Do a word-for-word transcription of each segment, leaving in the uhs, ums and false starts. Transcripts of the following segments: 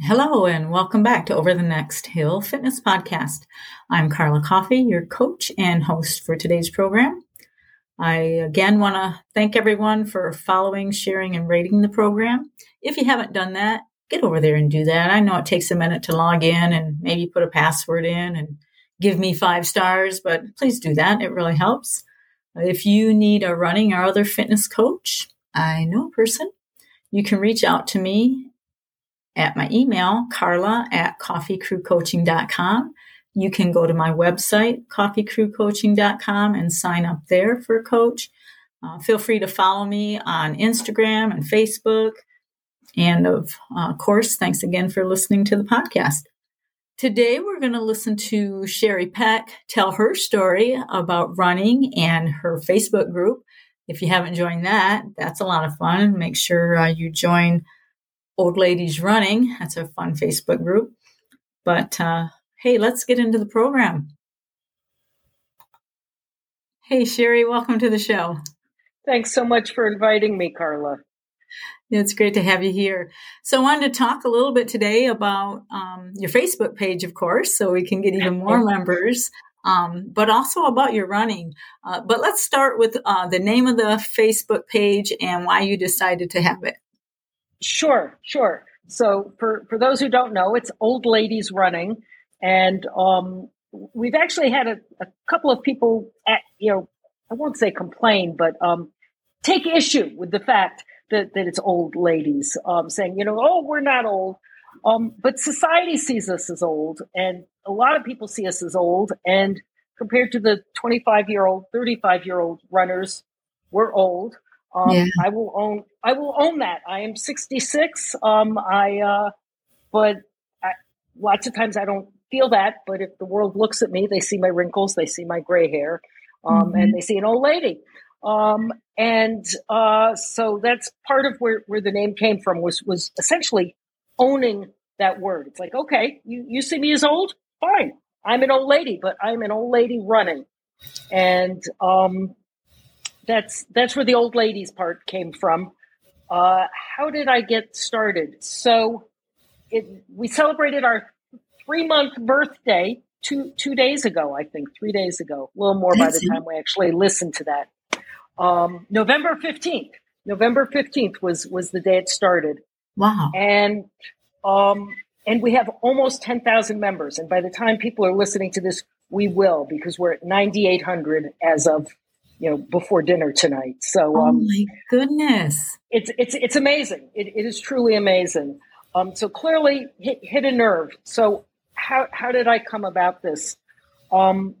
Hello, and welcome back to Over the Next Hill Fitness Podcast. I'm Carla Coffey, your coach and host for today's program. I again want to thank everyone for following, sharing, and rating the program. If you haven't done that, get over there and do that. I know it takes a minute to log in and maybe put a password in and give me five stars, but please do that. It really helps. If you need a running or other fitness coach, I know a person, you can reach out to me at my email, Carla at coffee crew coaching dot com. You can go to my website, coffee crew coaching dot com, and sign up there for a coach. Uh, feel free to follow me on Instagram and Facebook. And of uh, course, thanks again for listening to the podcast. Today, we're going to listen to Sherry Peck tell her story about running and her Facebook group. If you haven't joined that, that's a lot of fun. Make sure uh, you join Old Ladies Running. That's a fun Facebook group. But uh, hey, let's get into the program. Hey, Sherry, welcome to the show. Thanks so much for inviting me, Carla. It's great to have you here. So I wanted to talk a little bit today about um, your Facebook page, of course, so we can get even more members, um, but also about your running. Uh, but let's start with uh, the name of the Facebook page and why you decided to have it. Sure, sure. So for, for those who don't know, it's Old Ladies Running. And um, we've actually had a, a couple of people, at, you know, I won't say complain, but um, take issue with the fact that, that it's old ladies, um, saying, you know, oh, we're not old. Um, but society sees us as old. And a lot of people see us as old. And compared to the twenty-five-year-old, thirty-five-year-old runners, we're old. Um, yeah. I will own, I will own that. I am sixty-six. Um, I, uh, but I, lots of times I don't feel that, but if the world looks at me, they see my wrinkles, they see my gray hair, um, mm-hmm. and they see an old lady. Um, and, uh, so that's part of where, where the name came from was, was essentially owning that word. It's like, okay, you, you see me as old, fine. I'm an old lady, but I'm an old lady running. And, um, That's that's where the old ladies part came from. Uh, how did I get started? So it, we celebrated our three-month birthday two two days ago, I think, three days ago. A little more by the time we actually listened to that. Um, November fifteenth. November fifteenth was, was the day it started. Wow. And, um, and we have almost ten thousand members. And by the time people are listening to this, we will, because we're at nine thousand eight hundred as of, you know, before dinner tonight. So, um, oh my goodness, it's, it's, it's amazing. It, it is truly amazing. Um, so clearly hit, hit a nerve. So how, how did I come about this? Um,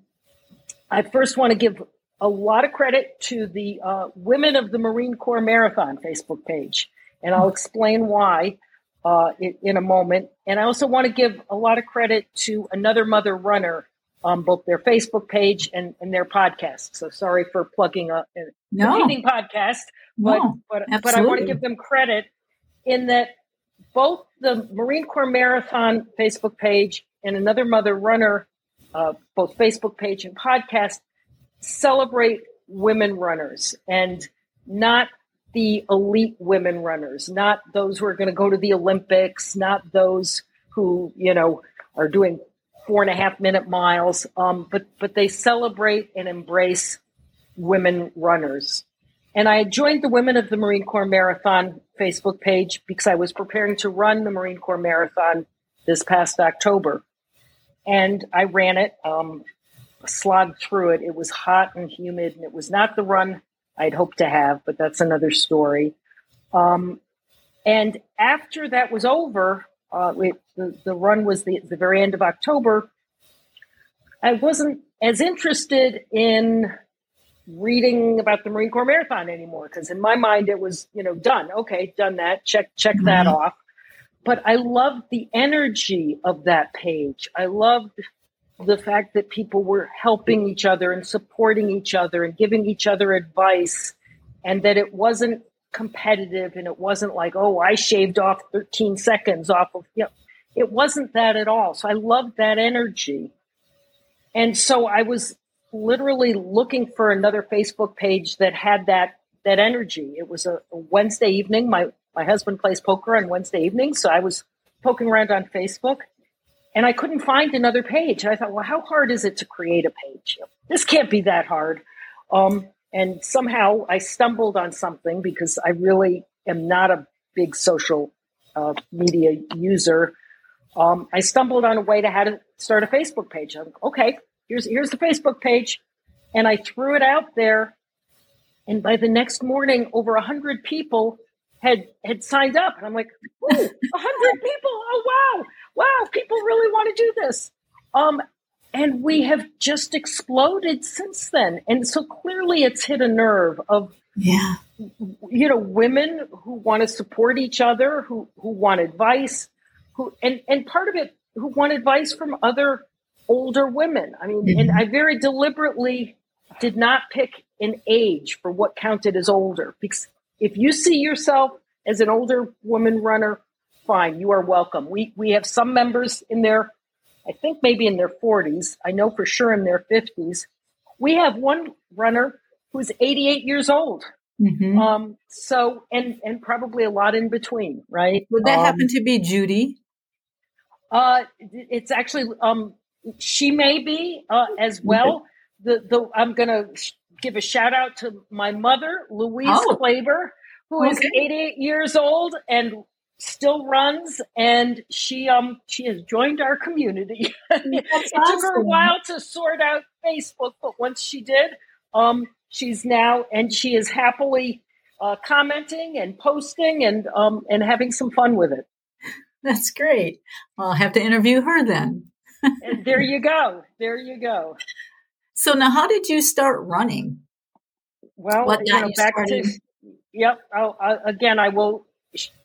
I first want to give a lot of credit to the, uh, Women of the Marine Corps Marathon Facebook page. And I'll explain why, uh, in, in a moment. And I also want to give a lot of credit to Another Mother Runner, Um, both their Facebook page and, and their podcast. So sorry for plugging a, a no. competing podcast, but no, but, but I want to give them credit in that both the Marine Corps Marathon Facebook page and Another Mother Runner, uh, both Facebook page and podcast, celebrate women runners and not the elite women runners, not those who are going to go to the Olympics, not those who, you know, are doing four and a half minute miles, um, but but they celebrate and embrace women runners. And I joined the Women of the Marine Corps Marathon Facebook page because I was preparing to run the Marine Corps Marathon this past October. And I ran it, um, slogged through it. It was hot and humid, and it was not the run I'd hoped to have, but that's another story. Um, and after that was over, Uh, it, the, the run was the, the very end of October. I wasn't as interested in reading about the Marine Corps Marathon anymore because in my mind it was, you know, done. Okay, done that. Check, check mm-hmm. that off. But I loved the energy of that page. I loved the fact that people were helping each other and supporting each other and giving each other advice, and that it wasn't competitive, and it wasn't like, oh, I shaved off thirteen seconds off of, you know, it wasn't that at all. So I loved that energy. And so I was literally looking for another Facebook page that had that, that energy. It was a, a Wednesday evening. My, my husband plays poker on Wednesday evening. So I was poking around on Facebook, and I couldn't find another page. And I thought, well, how hard is it to create a page? This can't be that hard. Um, and somehow I stumbled on something, because I really am not a big social uh, media user. Um, I stumbled on a way to how to start a Facebook page. I'm like, okay, here's here's the Facebook page. And I threw it out there. And by the next morning, over one hundred people had had signed up. And I'm like, ooh, one hundred people? Oh, wow. Wow, people really want to do this. Um, and we have just exploded since then. And so clearly it's hit a nerve of, yeah, you know, women who want to support each other, who, who want advice, who and, and part of it, who want advice from other older women. I mean, mm-hmm. and I very deliberately did not pick an age for what counted as older, because if you see yourself as an older woman runner, fine, you are welcome. We we have some members in their, I think maybe in their forties. I know for sure in their fifties. We have one runner who's eighty-eight years old. Mm-hmm. Um, so and and probably a lot in between, right? Would that um, happen to be Judy? Uh, it's actually um, she may be uh, as well. The the I'm gonna give a shout out to my mother, Louise oh. Claver, who okay. is eighty-eight years old and still runs, and she um she has joined our community. It awesome. Took her a while to sort out Facebook, but once she did, um she's now and she is happily uh, commenting and posting and um and having some fun with it. That's great. I'll have to interview her then. And there you go. There you go. So now, how did you start running? Well, what you know, you back started? to yep. I'll, I, again, I will.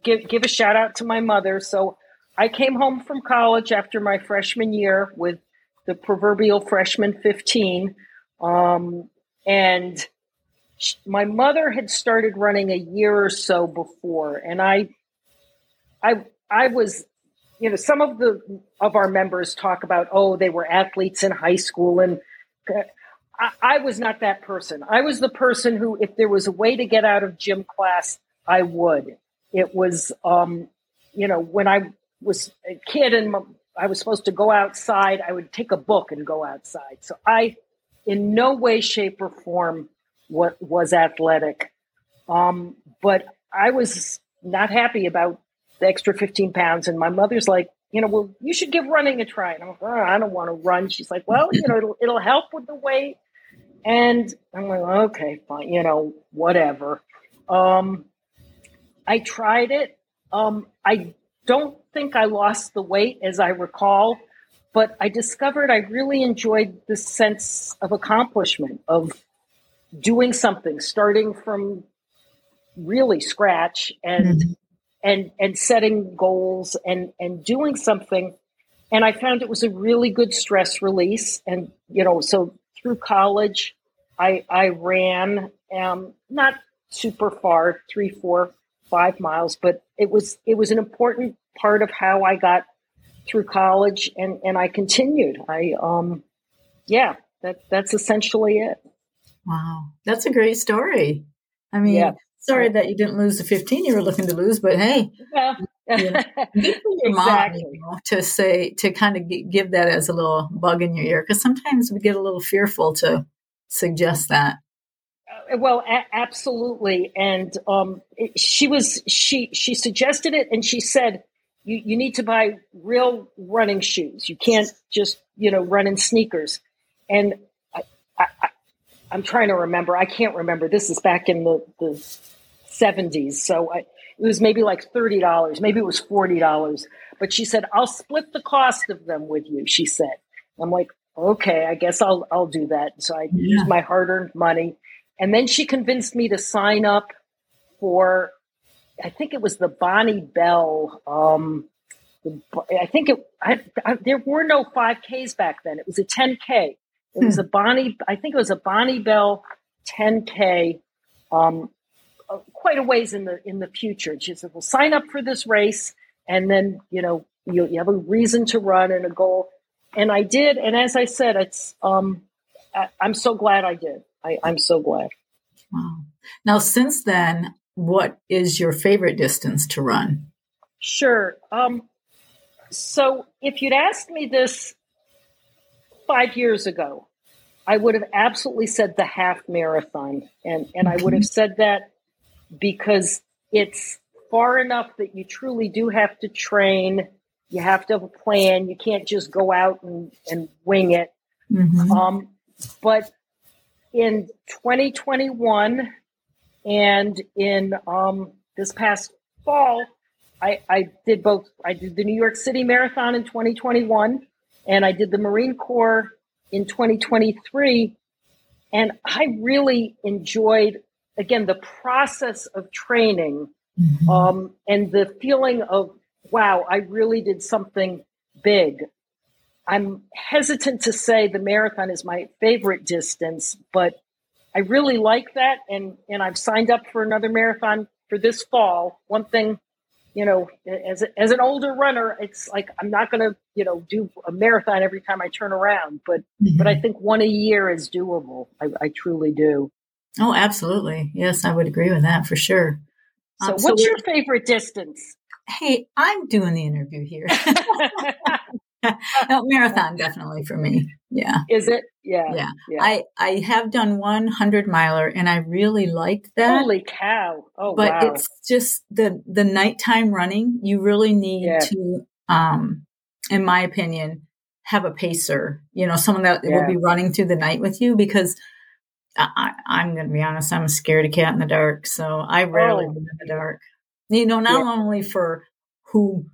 Give give a shout out to my mother. So I came home from college after my freshman year with the proverbial freshman fifteen. Um, and she, my mother had started running a year or so before. And I, I, I was, you know, some of the, of our members talk about, oh, they were athletes in high school. And I, I was not that person. I was the person who, if there was a way to get out of gym class, I would. It was, um, you know, when I was a kid and I was supposed to go outside, I would take a book and go outside. So I, in no way, shape, or form, what was athletic. Um, but I was not happy about the extra fifteen pounds. And my mother's like, you know, well, you should give running a try. And I'm like, oh, I don't want to run. She's like, well, you know, it'll, it'll help with the weight. And I'm like, okay, fine, you know, whatever. Um, I tried it. Um, I don't think I lost the weight, as I recall, but I discovered I really enjoyed the sense of accomplishment, of doing something, starting from really scratch and mm-hmm. and and setting goals and, and doing something. And I found it was a really good stress release. And, you know, so through college, I, I ran um, not super far, three, four, five miles, but it was, it was an important part of how I got through college and, and I continued. I, um, yeah, that that's essentially it. Wow. That's a great story. I mean, yeah. sorry that you didn't lose the fifteen you were looking to lose, but hey, yeah. you know, good for your exactly. mom, you know, to say, to kind of g- give that as a little bug in your ear. Cause sometimes we get a little fearful to suggest that. Well, a- absolutely. And um, it, she was she she suggested it, and she said, you, you need to buy real running shoes. You can't just, you know, run in sneakers. And I, I, I, I'm trying to remember. I can't remember. This is back in the, the seventies. So I, it was maybe like thirty dollars. Maybe it was forty dollars. But she said, I'll split the cost of them with you, she said. I'm like, okay, I guess I'll, I'll do that. So I yeah. used my hard-earned money. And then she convinced me to sign up for, I think it was the Bonnie Bell. Um, the, I think it, I, I, there were no five Ks back then. It was a ten K. It hmm. was a Bonnie, I think it was a Bonnie Bell ten K, um, uh, quite a ways in the, in the future. And she said, well, sign up for this race. And then, you know, you, you have a reason to run and a goal. And I did. And as I said, it's, um, I, I'm so glad I did. I, I'm so glad. Wow. Now, since then, what is your favorite distance to run? Sure. Um, So if you'd asked me this five years ago, I would have absolutely said the half marathon. And, and I would have said that because it's far enough that you truly do have to train. You have to have a plan. You can't just go out and, and wing it. Mm-hmm. Um, but in twenty twenty-one and in um, this past fall, I, I did both. I did the New York City Marathon in twenty twenty-one, and I did the Marine Corps in twenty twenty-three. And I really enjoyed, again, the process of training, mm-hmm. um, and the feeling of, wow, I really did something big. I'm hesitant to say the marathon is my favorite distance, but I really like that. And, and I've signed up for another marathon for this fall. One thing, you know, as, as an older runner, it's like, I'm not going to, you know, do a marathon every time I turn around, but, mm-hmm. but I think one a year is doable. I, I truly do. Oh, absolutely. Yes. I would agree with that for sure. So um, what's so your favorite distance? Hey, I'm doing the interview here. No, marathon, definitely for me. Yeah. Is it? Yeah. Yeah. yeah. I, I have done one hundred miler and I really like that. Holy cow. Oh, but wow. But it's just the, the nighttime running. You really need yeah. to, um, in my opinion, have a pacer, you know, someone that yeah. will be running through the night with you, because I, I'm going to be honest, I'm a scaredy cat in the dark. So I rarely oh. live in the dark. You know, not yeah. only for who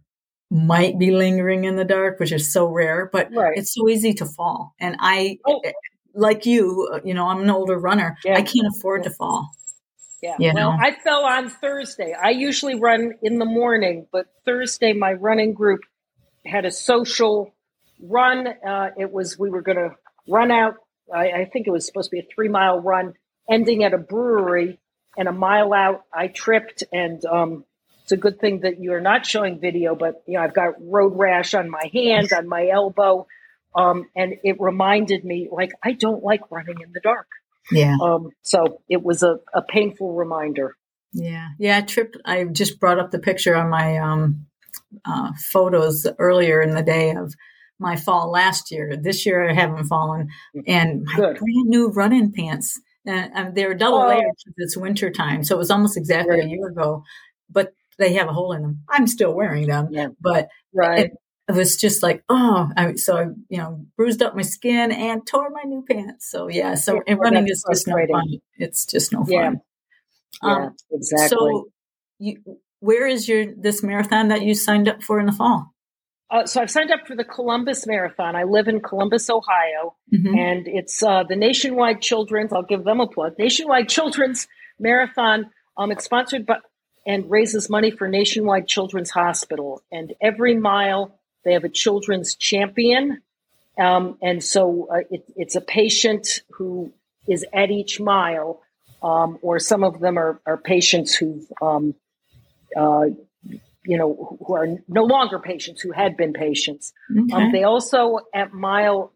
might be lingering in the dark, which is so rare, but right. it's so easy to fall. And I, oh. like you, you know, I'm an older runner. Yeah. I can't afford yeah. to fall. Yeah. You well, know? I fell on Thursday. I usually run in the morning, but Thursday my running group had a social run. Uh, it was, we were going to run out. I, I think it was supposed to be a three mile run ending at a brewery. And a mile out, I tripped, and um, it's a good thing that you're not showing video, but, you know, I've got road rash on my hand, on my elbow, um, and it reminded me, like, I don't like running in the dark. Yeah. Um, so it was a, a painful reminder. Yeah. Yeah, I tripped. I just brought up the picture on my um, uh, photos earlier in the day of my fall last year. This year I haven't fallen, and my good. brand new running pants. Uh, they were double oh. layered because it's winter time, so it was almost exactly right. a year ago. But they have a hole in them. I'm still wearing them, yeah. but right. it, it was just like, oh, I, so I, you know, bruised up my skin and tore my new pants. So yeah, so yeah, and running is just no fun. It's just no yeah. fun. Um, yeah, exactly. So, you, where is your this marathon that you signed up for in the fall? Uh, so I've signed up for the Columbus Marathon. I live in Columbus, Ohio, mm-hmm. and it's uh, the Nationwide Children's, I'll give them a plug, Nationwide Children's Marathon. Um, it's sponsored by and raises money for Nationwide Children's Hospital. And every mile, they have a children's champion. Um, and so uh, it, it's a patient who is at each mile, um, or some of them are, are patients who've um, uh you know, who are no longer patients, who had been patients. Okay. Um, they also, at mile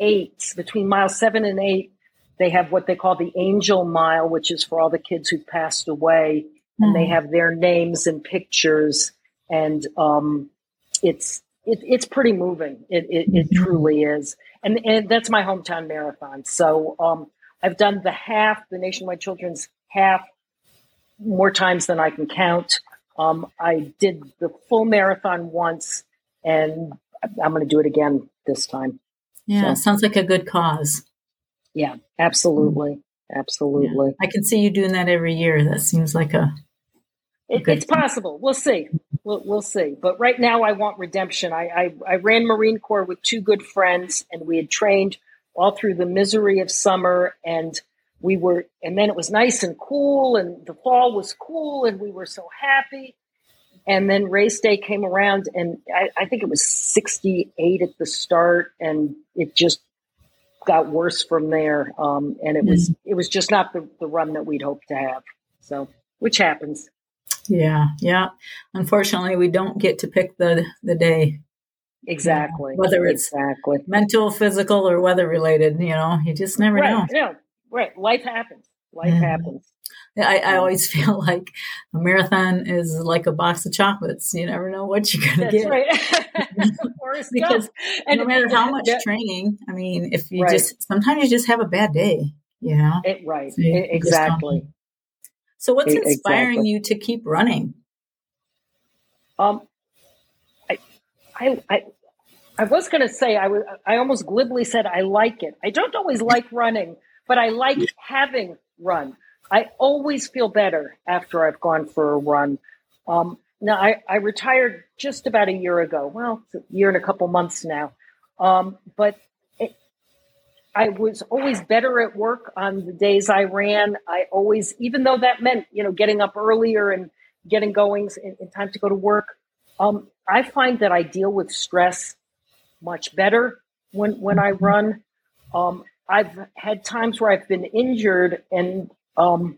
eight, between mile seven and eight, they have what they call the Angel Mile, which is for all the kids who've passed away. Mm. And they have their names and pictures. And um, it's it, it's pretty moving. It, it, it truly is. And, and that's my hometown marathon. So um, I've done the half, the Nationwide Children's half, more times than I can count. Um, I did the full marathon once, and I'm going to do it again this time. Yeah, so. Sounds like a good cause. Yeah, absolutely. Absolutely. Yeah. I can see you doing that every year. That seems like a, a it, It's thing. possible. We'll see. We'll, we'll see. But right now I want redemption. I, I, I ran Marine Corps with two good friends, and we had trained all through the misery of summer, and We were, and then it was nice and cool, and the fall was cool, and we were so happy. And then race day came around, and I, I think it was sixty-eight at the start, and it just got worse from there. Um, and it mm-hmm. was, it was just not the, the run that we'd hoped to have. So, which happens. Yeah, yeah. Unfortunately, we don't get to pick the the day. Exactly. You know, whether it's exactly mental, physical, or weather related, you know, you just never right. know. Yeah. Right. Life happens. Life yeah. happens. I, I always feel like a marathon is like a box of chocolates. You never know what you're going to get. That's right. Because and no matter how much yeah. training, I mean, if you right. just, sometimes you just have a bad day, you know? It, right. So you it, exactly. So what's it, inspiring exactly. you to keep running? Um, I, I, I, I was going to say, I was, I almost glibly said, I like it. I don't always like running, but I like having run. I always feel better after I've gone for a run. Um, now, I, I retired just about a year ago. Well, it's a year and a couple months now. Um, but it, I was always better at work on the days I ran. I always, even though that meant, you know, getting up earlier and getting going in, in time to go to work, um, I find that I deal with stress much better when, when I run. Um, I've had times where I've been injured and Um,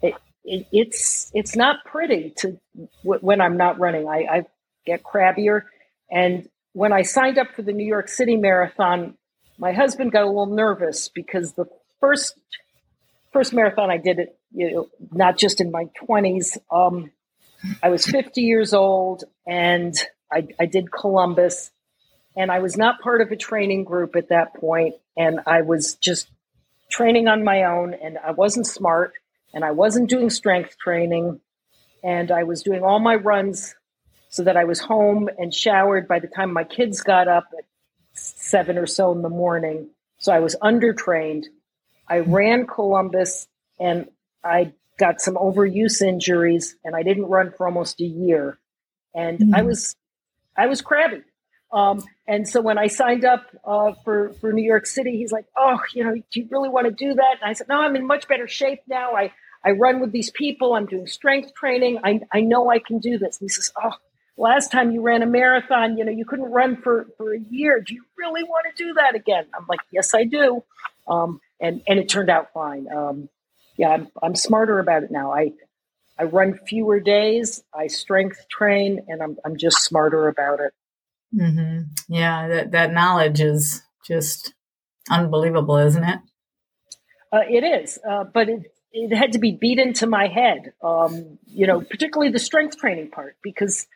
it, it, it's, it's not pretty to w- when I'm not running, I, I get crabbier. And when I signed up for the New York City Marathon, my husband got a little nervous because the first, first marathon I did it, you know, not just in my twenties, um, I was fifty years old and I, I did Columbus and I was not part of a training group at that point. And I was just training on my own, and I wasn't smart, and I wasn't doing strength training, and I was doing all my runs so that I was home and showered by the time my kids got up at seven or so in the morning. So I was undertrained. I ran Columbus, and I got some overuse injuries, and I didn't run for almost a year. And mm-hmm. I was I was crabby. Um, and so when I signed up uh, for, for New York City, he's like, oh, you know, do you really want to do that? And I said, no, I'm in much better shape now. I, I run with these people. I'm doing strength training. I I know I can do this. And he says, oh, last time you ran a marathon, you know, you couldn't run for, for a year. Do you really want to do that again? I'm like, yes, I do. Um, and, and it turned out fine. Um, yeah, I'm, I'm smarter about it now. I, I run fewer days. I strength train, and I'm, I'm just smarter about it. Mm-hmm. Yeah, that, that knowledge is just unbelievable, isn't it? Uh, it is, uh, but it, it had to be beat into my head, um, you know, particularly the strength training part, because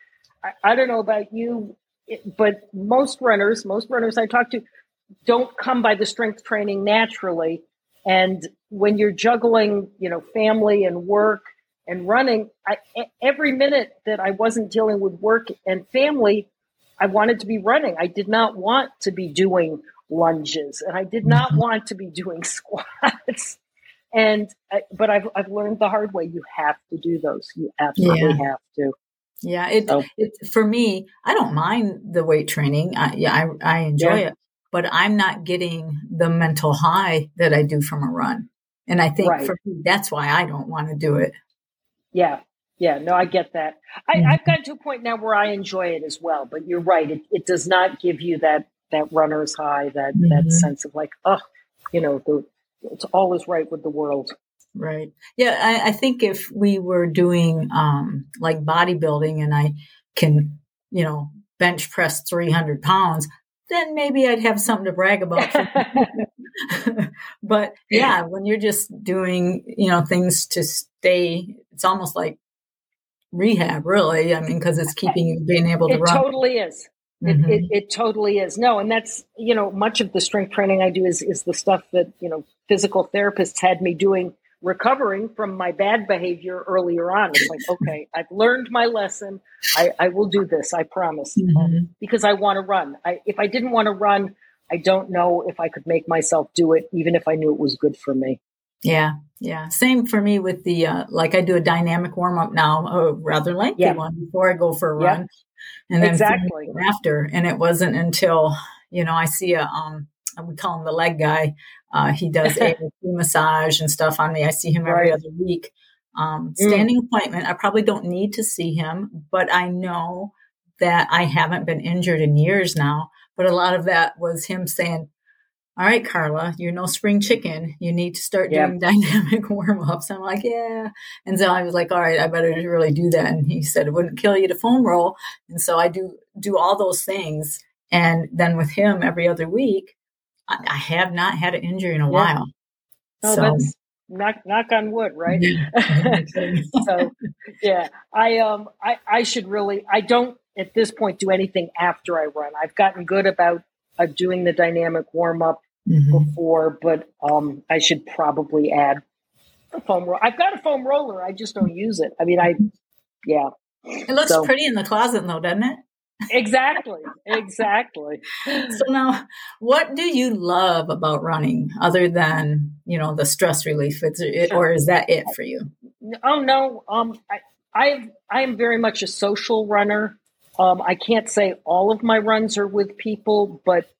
I, I don't know about you, it, but most runners, most runners I talk to don't come by the strength training naturally. And when you're juggling, you know, family and work and running, I, every minute that I wasn't dealing with work and family, I wanted to be running. I did not want to be doing lunges, and I did not want to be doing squats. And I, but I've I've learned the hard way. You have to do those. You absolutely yeah. have to. Yeah. It, so. it for me, I don't mind the weight training. I, yeah, I I enjoy yeah. it, but I'm not getting the mental high that I do from a run. And I think right. for me, that's why I don't want to do it. Yeah. Yeah, no, I get that. I, I've gotten to a point now where I enjoy it as well, but you're right. It, it does not give you that, that runner's high, that, mm-hmm. that sense of like, oh, you know, the, it's all is right with the world. Right. Yeah, I, I think if we were doing um, like bodybuilding and I can, you know, bench press three hundred pounds, then maybe I'd have something to brag about. But yeah, when you're just doing, you know, things to stay, it's almost like rehab, really. I mean, because it's keeping you being able to it run. It totally is. Mm-hmm. It, it, it totally is. No, and that's, you know, much of the strength training I do is is the stuff that, you know, physical therapists had me doing, recovering from my bad behavior earlier on. It's like, okay, I've learned my lesson. I, I will do this, I promise, mm-hmm. um, because I want to run. I, if I didn't want to run, I don't know if I could make myself do it, even if I knew it was good for me. Yeah. Yeah. Same for me with the, uh, like I do a dynamic warm up now, a rather lengthy yeah. one before I go for a run yeah. and then exactly. after. And it wasn't until, you know, I see a, um, I would call him the leg guy. Uh, he does a massage and stuff on me. I see him every right. other week. Um, standing mm. appointment. I probably don't need to see him, but I know that I haven't been injured in years now. But a lot of that was him saying, all right, Carla, you're no spring chicken. You need to start yep. doing dynamic warm-ups. I'm like, yeah. And so I was like, all right, I better really do that. And he said, it wouldn't kill you to foam roll. And so I do do all those things. And then with him every other week, I, I have not had an injury in a yeah. while. Oh, so that's, knock knock on wood, right? So yeah, I um I, I should really I don't at this point do anything after I run. I've gotten good about uh, doing the dynamic warm up mm-hmm. before, but um I should probably add a foam roller. I've got a foam roller, I just don't use it. I mean, I yeah. It looks so pretty in the closet though, doesn't it? Exactly. Exactly. So now, what do you love about running other than, you know, the stress relief? It's, it, or is that it for you? Oh, no. Um, I, I've, I am very much a social runner. Um, I can't say all of my runs are with people, but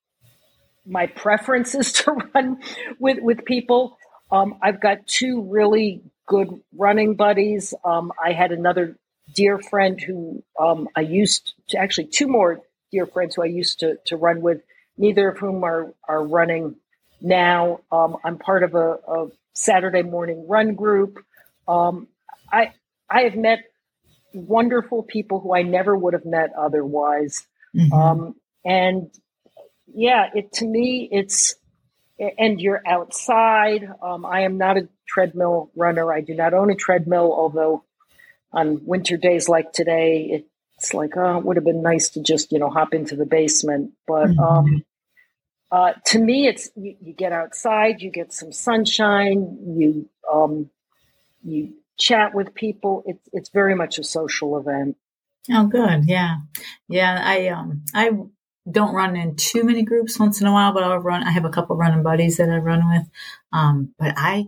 my preference is to run with, with people. Um, I've got two really good running buddies. Um, I had another dear friend who um, I used to, actually two more dear friends who I used to, to run with, neither of whom are, are running now. Um, I'm part of a, a Saturday morning run group. Um, I I have met wonderful people who I never would have met otherwise. Mm-hmm. Um, and yeah, it to me, it's, and you're outside. Um, I am not a treadmill runner. I do not own a treadmill, although on winter days like today, it's like, oh, it would have been nice to just, you know, hop into the basement. But mm-hmm. um, uh, to me, it's you, you get outside, you get some sunshine, you um, you chat with people. It's it's very much a social event. Oh, good, yeah, yeah. I um I don't run in too many groups once in a while, but I'll run. I have a couple running buddies that I run with. Um, but I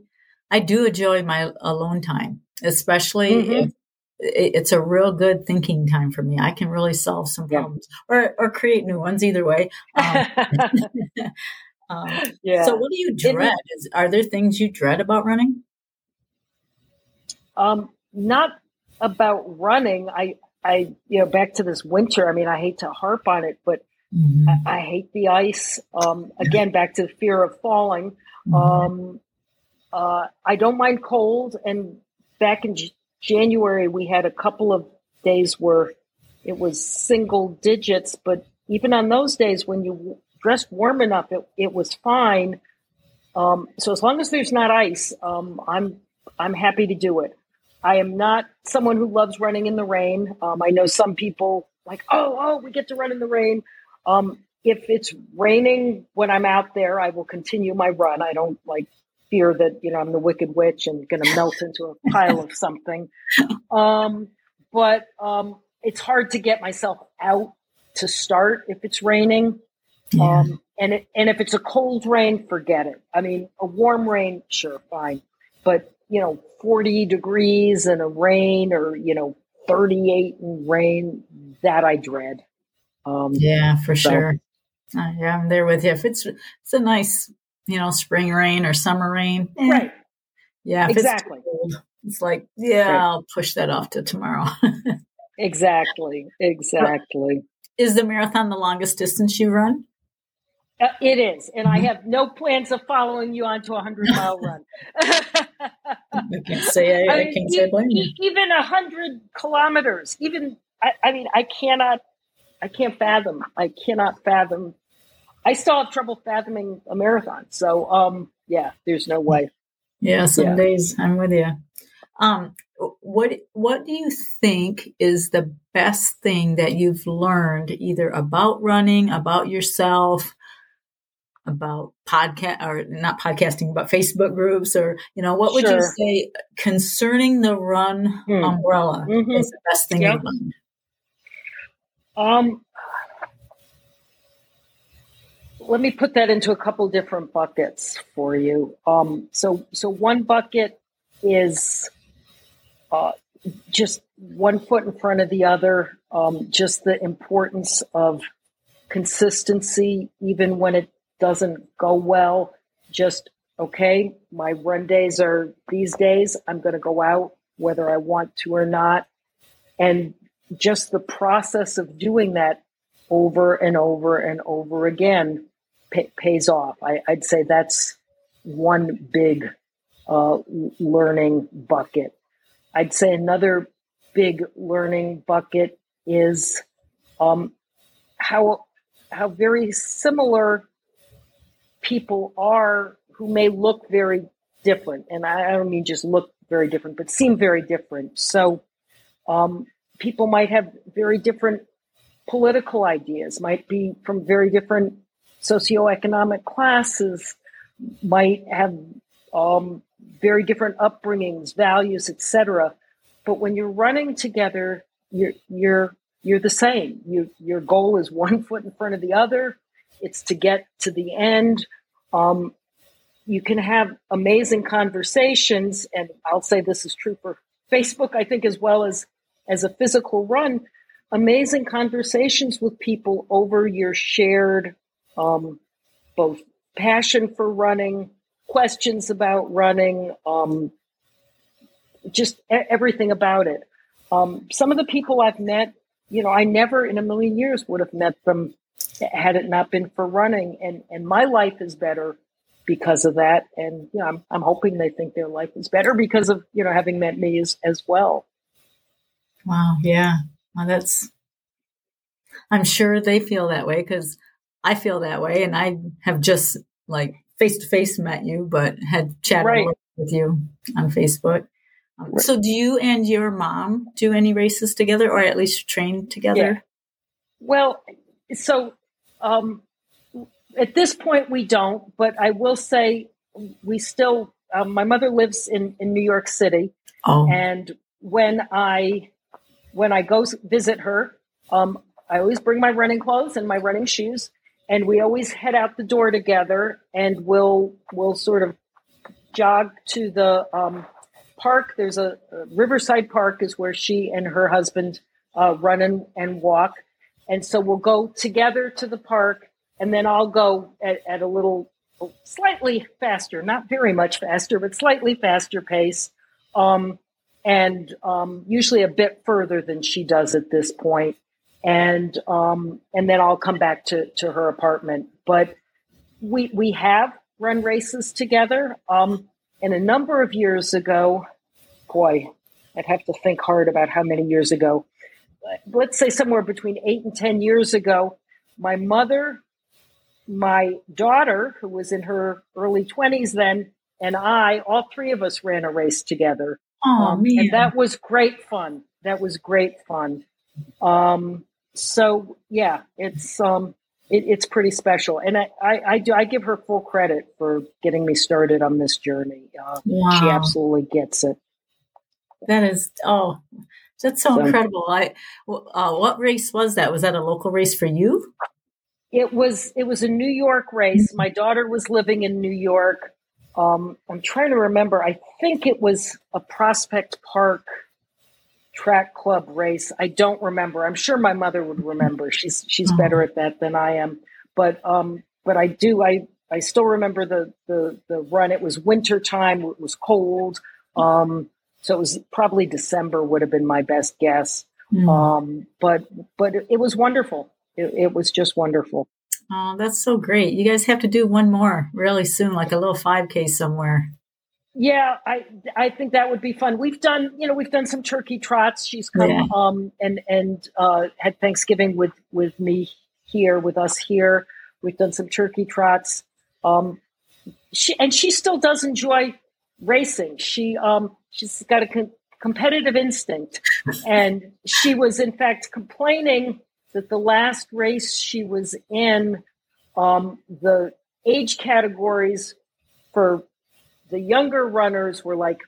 I do enjoy my alone time, especially mm-hmm. if it's a real good thinking time for me. I can really solve some problems yeah. or, or create new ones either way. Um, um, yeah. So what do you dread? Is, are there things you dread about running? Um, not about running. I, I, you know, back to this winter, I mean, I hate to harp on it, but mm-hmm. I, I hate the ice. Um, again, back to the fear of falling. Mm-hmm. Um, uh, I don't mind cold. And back in G- January, we had a couple of days where it was single digits, but even on those days when you dressed warm enough, it, it was fine. Um, so as long as there's not ice, um, I'm I'm happy to do it. I am not someone who loves running in the rain. Um, I know some people like, oh, oh, we get to run in the rain. Um, if it's raining when I'm out there, I will continue my run. I don't like fear that, you know, I'm the Wicked Witch and going to melt into a pile of something. Um, but um, it's hard to get myself out to start if it's raining. Yeah. Um, and it, and if it's a cold rain, forget it. I mean, a warm rain, sure, fine. But, you know, forty degrees and a rain or, you know, thirty-eight and rain, that I dread. Um, yeah, for so. sure. Uh, yeah, I'm there with you. If it's, it's a nice, you know, spring rain or summer rain. Eh. Right. Yeah. Exactly. It's, cold, it's like, yeah, right. I'll push that off to tomorrow. Exactly. Exactly. Is the marathon the longest distance you run? Uh, it is. And I have no plans of following you onto a hundred mile run. I can't say, I, I, mean, I can't say blame you. Even a hundred kilometers, even, I, I mean, I cannot, I can't fathom. I cannot fathom. I still have trouble fathoming a marathon. So, um, yeah, there's no way. Yeah, some yeah. days I'm with you. Um, what What do you think is the best thing that you've learned either about running, about yourself, about podcast or not podcasting, but Facebook groups, or, you know, what would sure. you say concerning the run mm. umbrella mm-hmm. is the best thing yep. you've learned? Um. Let me put that into a couple different buckets for you. Um, so, so one bucket is uh, just one foot in front of the other. Um, just the importance of consistency, even when it doesn't go well. Just okay, my run days are these days. I'm going to go out whether I want to or not, and just the process of doing that over and over and over again P- pays off. I, I'd say that's one big uh, learning bucket. I'd say another big learning bucket is um, how how very similar people are who may look very different. And I, I don't mean just look very different, but seem very different. So um, people might have very different political ideas, might be from very different socioeconomic classes, might have um, very different upbringings, values, et cetera. But when you're running together, you're you're you're the same. You, your goal is one foot in front of the other. It's to get to the end. Um, you can have amazing conversations, and I'll say this is true for Facebook, I think, as well as as a physical run. Amazing conversations with people over your shared um, both passion for running, questions about running, um, just everything about it. Um, some of the people I've met, you know, I never in a million years would have met them had it not been for running. And, and my life is better because of that. And, you know, I'm, I'm hoping they think their life is better because of, you know, having met me as, as well. Wow. Yeah. Well, that's, I'm sure they feel that way because I feel that way. And I have just like face-to-face met you, but had chatted right. with you on Facebook. Um, right. So do you and your mom do any races together or at least train together? Yeah. Well, so um, at this point we don't, but I will say we still, um, my mother lives in, in New York City. Oh. And when I, when I go visit her, um, I always bring my running clothes and my running shoes, and we always head out the door together, and we'll, we'll sort of jog to the, um, park. There's a, a Riverside Park is where she and her husband uh, run and, and walk. And so we'll go together to the park, and then I'll go at, at a little slightly faster, not very much faster, but slightly faster pace. Um, and um, usually a bit further than she does at this point. And, um, and then I'll come back to, to her apartment, but we, we have run races together. Um, And a number of years ago, boy, I'd have to think hard about how many years ago. Let's say somewhere between eight and ten years ago, my mother, my daughter, who was in her early twenties then, and I, all three of us ran a race together. Oh, um, man. And that was great fun. That was great fun. Um, so, yeah, it's um, it, it's pretty special. And I, I, I do I give her full credit for getting me started on this journey. Uh, wow. She absolutely gets it. That is, oh, that's so, so incredible. I, uh, what race was that? Was that a local race for you? It was, it was a New York race. My daughter was living in New York. Um, I'm trying to remember. I think it was a Prospect Park track club race. I don't remember. I'm sure my mother would remember. She's she's better at that than I am. But um, but I do. I, I still remember the, the the run. It was winter time. It was cold. Um, so it was probably December would have been my best guess. Mm. Um, but but it, it was wonderful. It, it was just wonderful. Oh, that's so great. You guys have to do one more really soon, like a little five K somewhere. Yeah, I I think that would be fun. We've done, you know, we've done some turkey trots. She's come yeah. um, and and uh, had Thanksgiving with, with me here, with us here. We've done some turkey trots. Um, she and she still does enjoy racing. She um she's got a com- competitive instinct, and she was in fact complaining that the last race she was in, um, the age categories for the younger runners were like,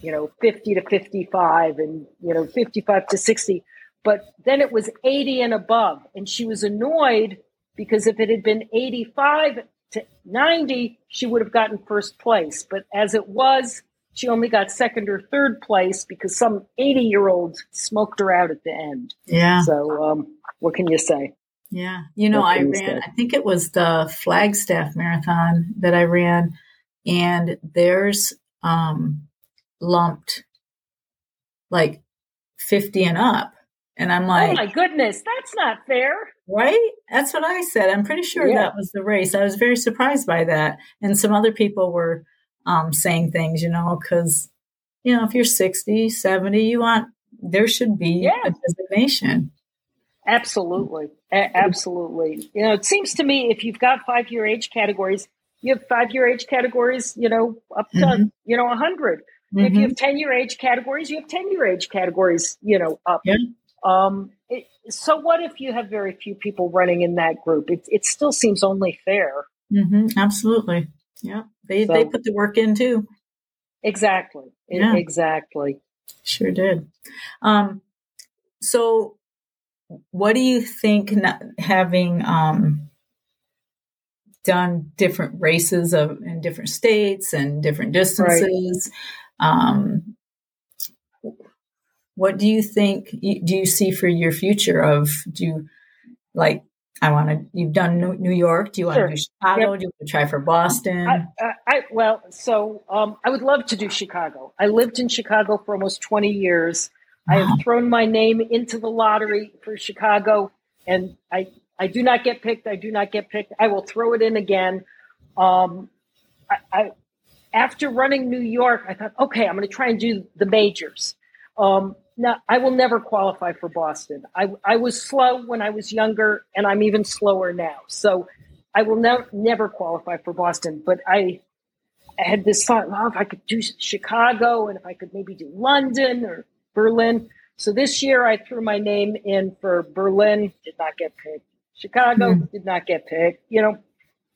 you know, fifty to fifty-five and, you know, fifty-five to sixty. But then it was eighty and above. And she was annoyed because if it had been eighty-five to ninety, she would have gotten first place. But as it was, she only got second or third place because some eighty-year-old smoked her out at the end. Yeah. So um, what can you say? Yeah. You know, I ran, I think it was the Flagstaff Marathon that I ran. And there's um, lumped like fifty and up. And I'm like, oh my goodness, that's not fair. Right? That's what I said. I'm pretty sure yeah. that was the race. I was very surprised by that. And some other people were um, saying things, you know, because, you know, if you're sixty, seventy, you want, there should be yeah. a designation. Absolutely. A- absolutely. You know, it seems to me if you've got five-year age categories, You have five-year age categories, you know, up to, mm-hmm. you know, one hundred. Mm-hmm. If you have ten-year age categories, you have ten-year age categories, you know, up. Yeah. Um, it, so what if you have very few people running in that group? It, it still seems only fair. Mm-hmm. Absolutely. Yeah. They so, they put the work in too. Exactly. Yeah. Exactly. Sure did. Um, so what do you think not having um, done different races of in different states and different distances, right. um, what do you think, do you see for your future of, do you like, I want to, you've done New York. Do you want sure. to do Chicago? Yep. Do you want to try for Boston? I, I, I well, so um, I would love to do Chicago. I lived in Chicago for almost twenty years. Wow. I have thrown my name into the lottery for Chicago, and I, I do not get picked. I do not get picked. I will throw it in again. Um, I, I after running New York, I thought, okay, I'm going to try and do the majors. Um, No, I will never qualify for Boston. I, I was slow when I was younger, and I'm even slower now. So I will ne- never qualify for Boston. But I, I had this thought, well, if I could do Chicago and if I could maybe do London or Berlin. So this year I threw my name in for Berlin, did not get picked. Chicago, mm-hmm. did not get picked. You know,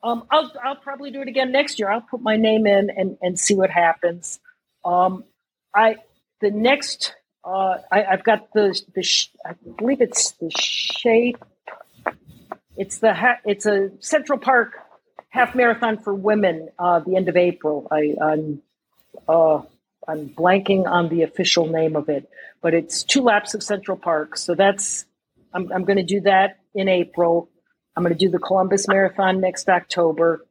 um, I'll, I'll probably do it again next year. I'll put my name in and, and see what happens. Um, I the next... Uh, I, I've got the the sh- I believe it's the shape. It's the ha- it's a Central Park half marathon for women. Uh, the end of April. I, I'm uh, I'm blanking on the official name of it, but it's two laps of Central Park. So that's I'm I'm going to do that in April. I'm going to do the Columbus Marathon next October.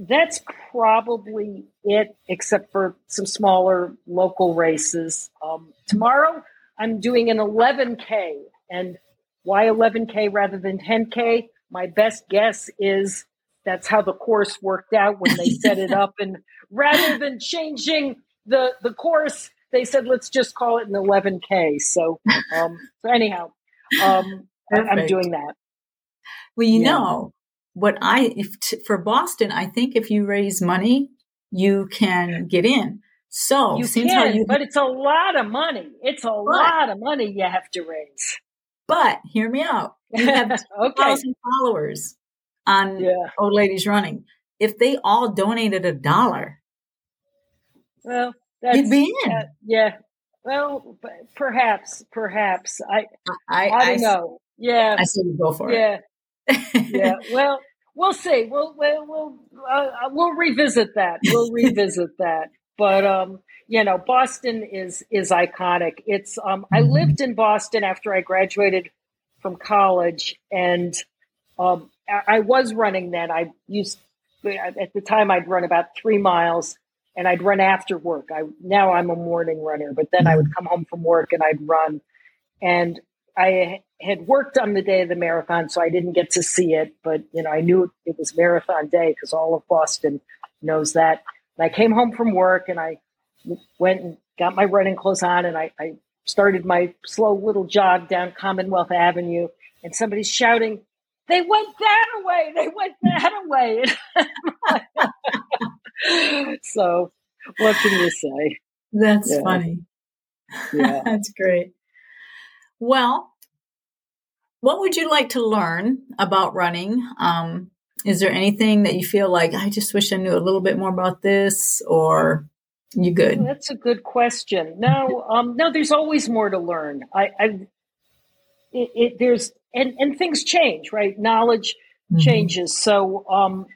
That's probably it, except for some smaller local races. Um, tomorrow, I'm doing an eleven K. And why eleven K rather than ten K? My best guess is that's how the course worked out when they set it up. And rather than changing the, the course, they said, let's just call it an eleven K. So, um, so anyhow, um, I, I'm doing that. Well, you yeah. know. What I, if t- for Boston, I think if you raise money, you can get in. So you seems can, how you, but it's a lot of money. It's a but, lot of money you have to raise. But hear me out. You have two thousand okay. followers on yeah. Old Ladies Running. If they all donated a dollar, well, that's, you'd be in. Uh, yeah. Well, perhaps, perhaps. I, I, I don't I, know. Yeah. I said go for yeah. it. yeah, well, we'll see. We'll we'll we'll, uh, we'll revisit that. We'll revisit that. But um, you know, Boston is is iconic. It's um, I lived in Boston after I graduated from college, and um, I, I was running then. I used at the time I'd run about three miles, and I'd run after work. I now I'm a morning runner, but then I would come home from work and I'd run, and I had worked on the day of the marathon, so I didn't get to see it. But, you know, I knew it was marathon day because all of Boston knows that. And I came home from work and I went and got my running clothes on and I, I started my slow little jog down Commonwealth Avenue. And somebody's shouting, they went that away. They went that away. So what can you say? That's yeah. funny. Yeah, that's great. Well, what would you like to learn about running? Um, is there anything that you feel like, I just wish I knew a little bit more about this, or you good? That's a good question. No, um, no, there's always more to learn. I, I it, it, there's, and, and things change, right? Knowledge mm-hmm. changes. So, um,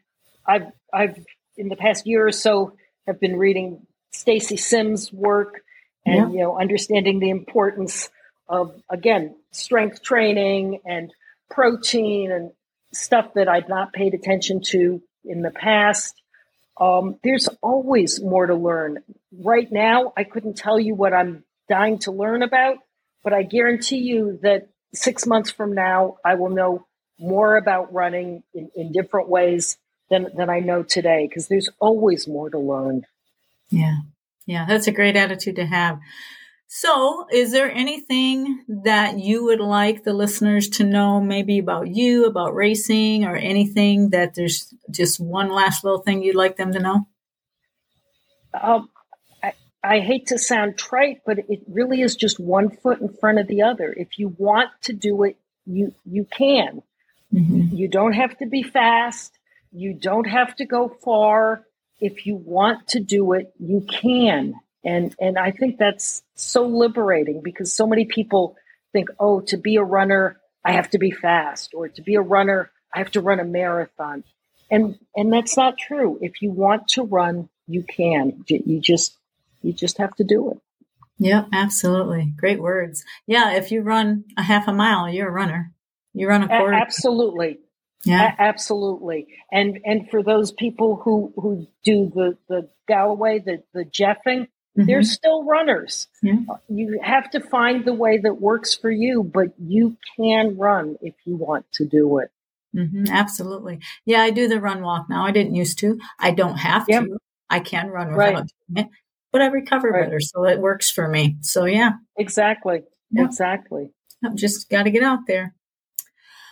I've, I've in the past year or so have been reading Stacy Sims' work and, yeah. you know, understanding the importance of, again, strength training and protein and stuff that I'd not paid attention to in the past. Um, there's always more to learn. Right now, I couldn't tell you what I'm dying to learn about, but I guarantee you that six months from now, I will know more about running in, in different ways than, than I know today, because there's always more to learn. Yeah. Yeah. That's a great attitude to have. So is there anything that you would like the listeners to know, maybe about you, about racing, or anything that there's just one last little thing you'd like them to know? Um, I, I hate to sound trite, but it really is just one foot in front of the other. If you want to do it, you, you can. Mm-hmm. You don't have to be fast. You don't have to go far. If you want to do it, you can. And and I think that's so liberating, because so many people think, oh, to be a runner, I have to be fast, or to be a runner, I have to run a marathon. And and that's not true. If you want to run, you can. You just you just have to do it. Yeah, absolutely. Great words. Yeah, if you run a half a mile, you're a runner. You run a quarter. A- absolutely. Yeah, a- absolutely. And and for those people who, who do the, the Galloway, the, the Jeffing, mm-hmm. they're still runners. Yeah. You have to find the way that works for you, but you can run if you want to do it. Mm-hmm, absolutely. Yeah, I do the run walk now. I didn't used to. I don't have yep. to. I can run without right. doing it, but I recover right. better, so it works for me. So, yeah. Exactly. Yep. Exactly. I've just got to get out there.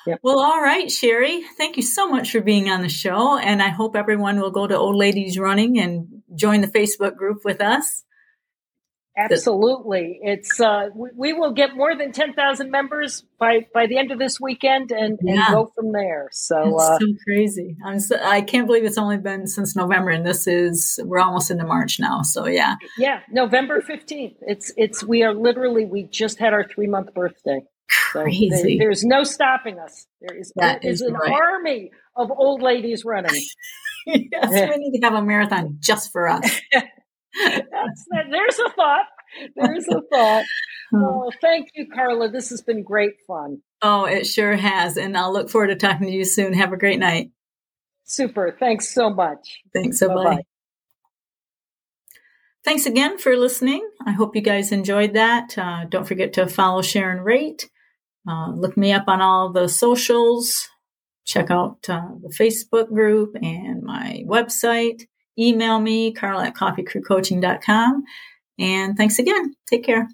Yep. Well, all right, Sherry, thank you so much for being on the show. And I hope everyone will go to Old Ladies Running and join the Facebook group with us. Absolutely. It's uh, we, we will get more than ten thousand members by, by the end of this weekend and, yeah. and go from there. So, uh, so crazy. I'm so, I can't believe it's only been since November, and this is, we're almost into March now. So yeah. Yeah. November fifteenth. It's, it's, we are literally, we just had our three month birthday. So there, there's no stopping us. There is, there is, is an right. army of old ladies running. Yes, yeah. We need to have a marathon just for us. That's, there's a thought. There's a thought. Oh, thank you, Carla. This has been great fun. Oh, it sure has. And I'll look forward to talking to you soon. Have a great night. Super. Thanks so much. Thanks so much. Thanks again for listening. I hope you guys enjoyed that. Uh, don't forget to follow, share, and rate. Uh, look me up on all the socials. Check out uh, the Facebook group and my website. Email me, Carla at coffee crew coaching dot com. And thanks again. Take care.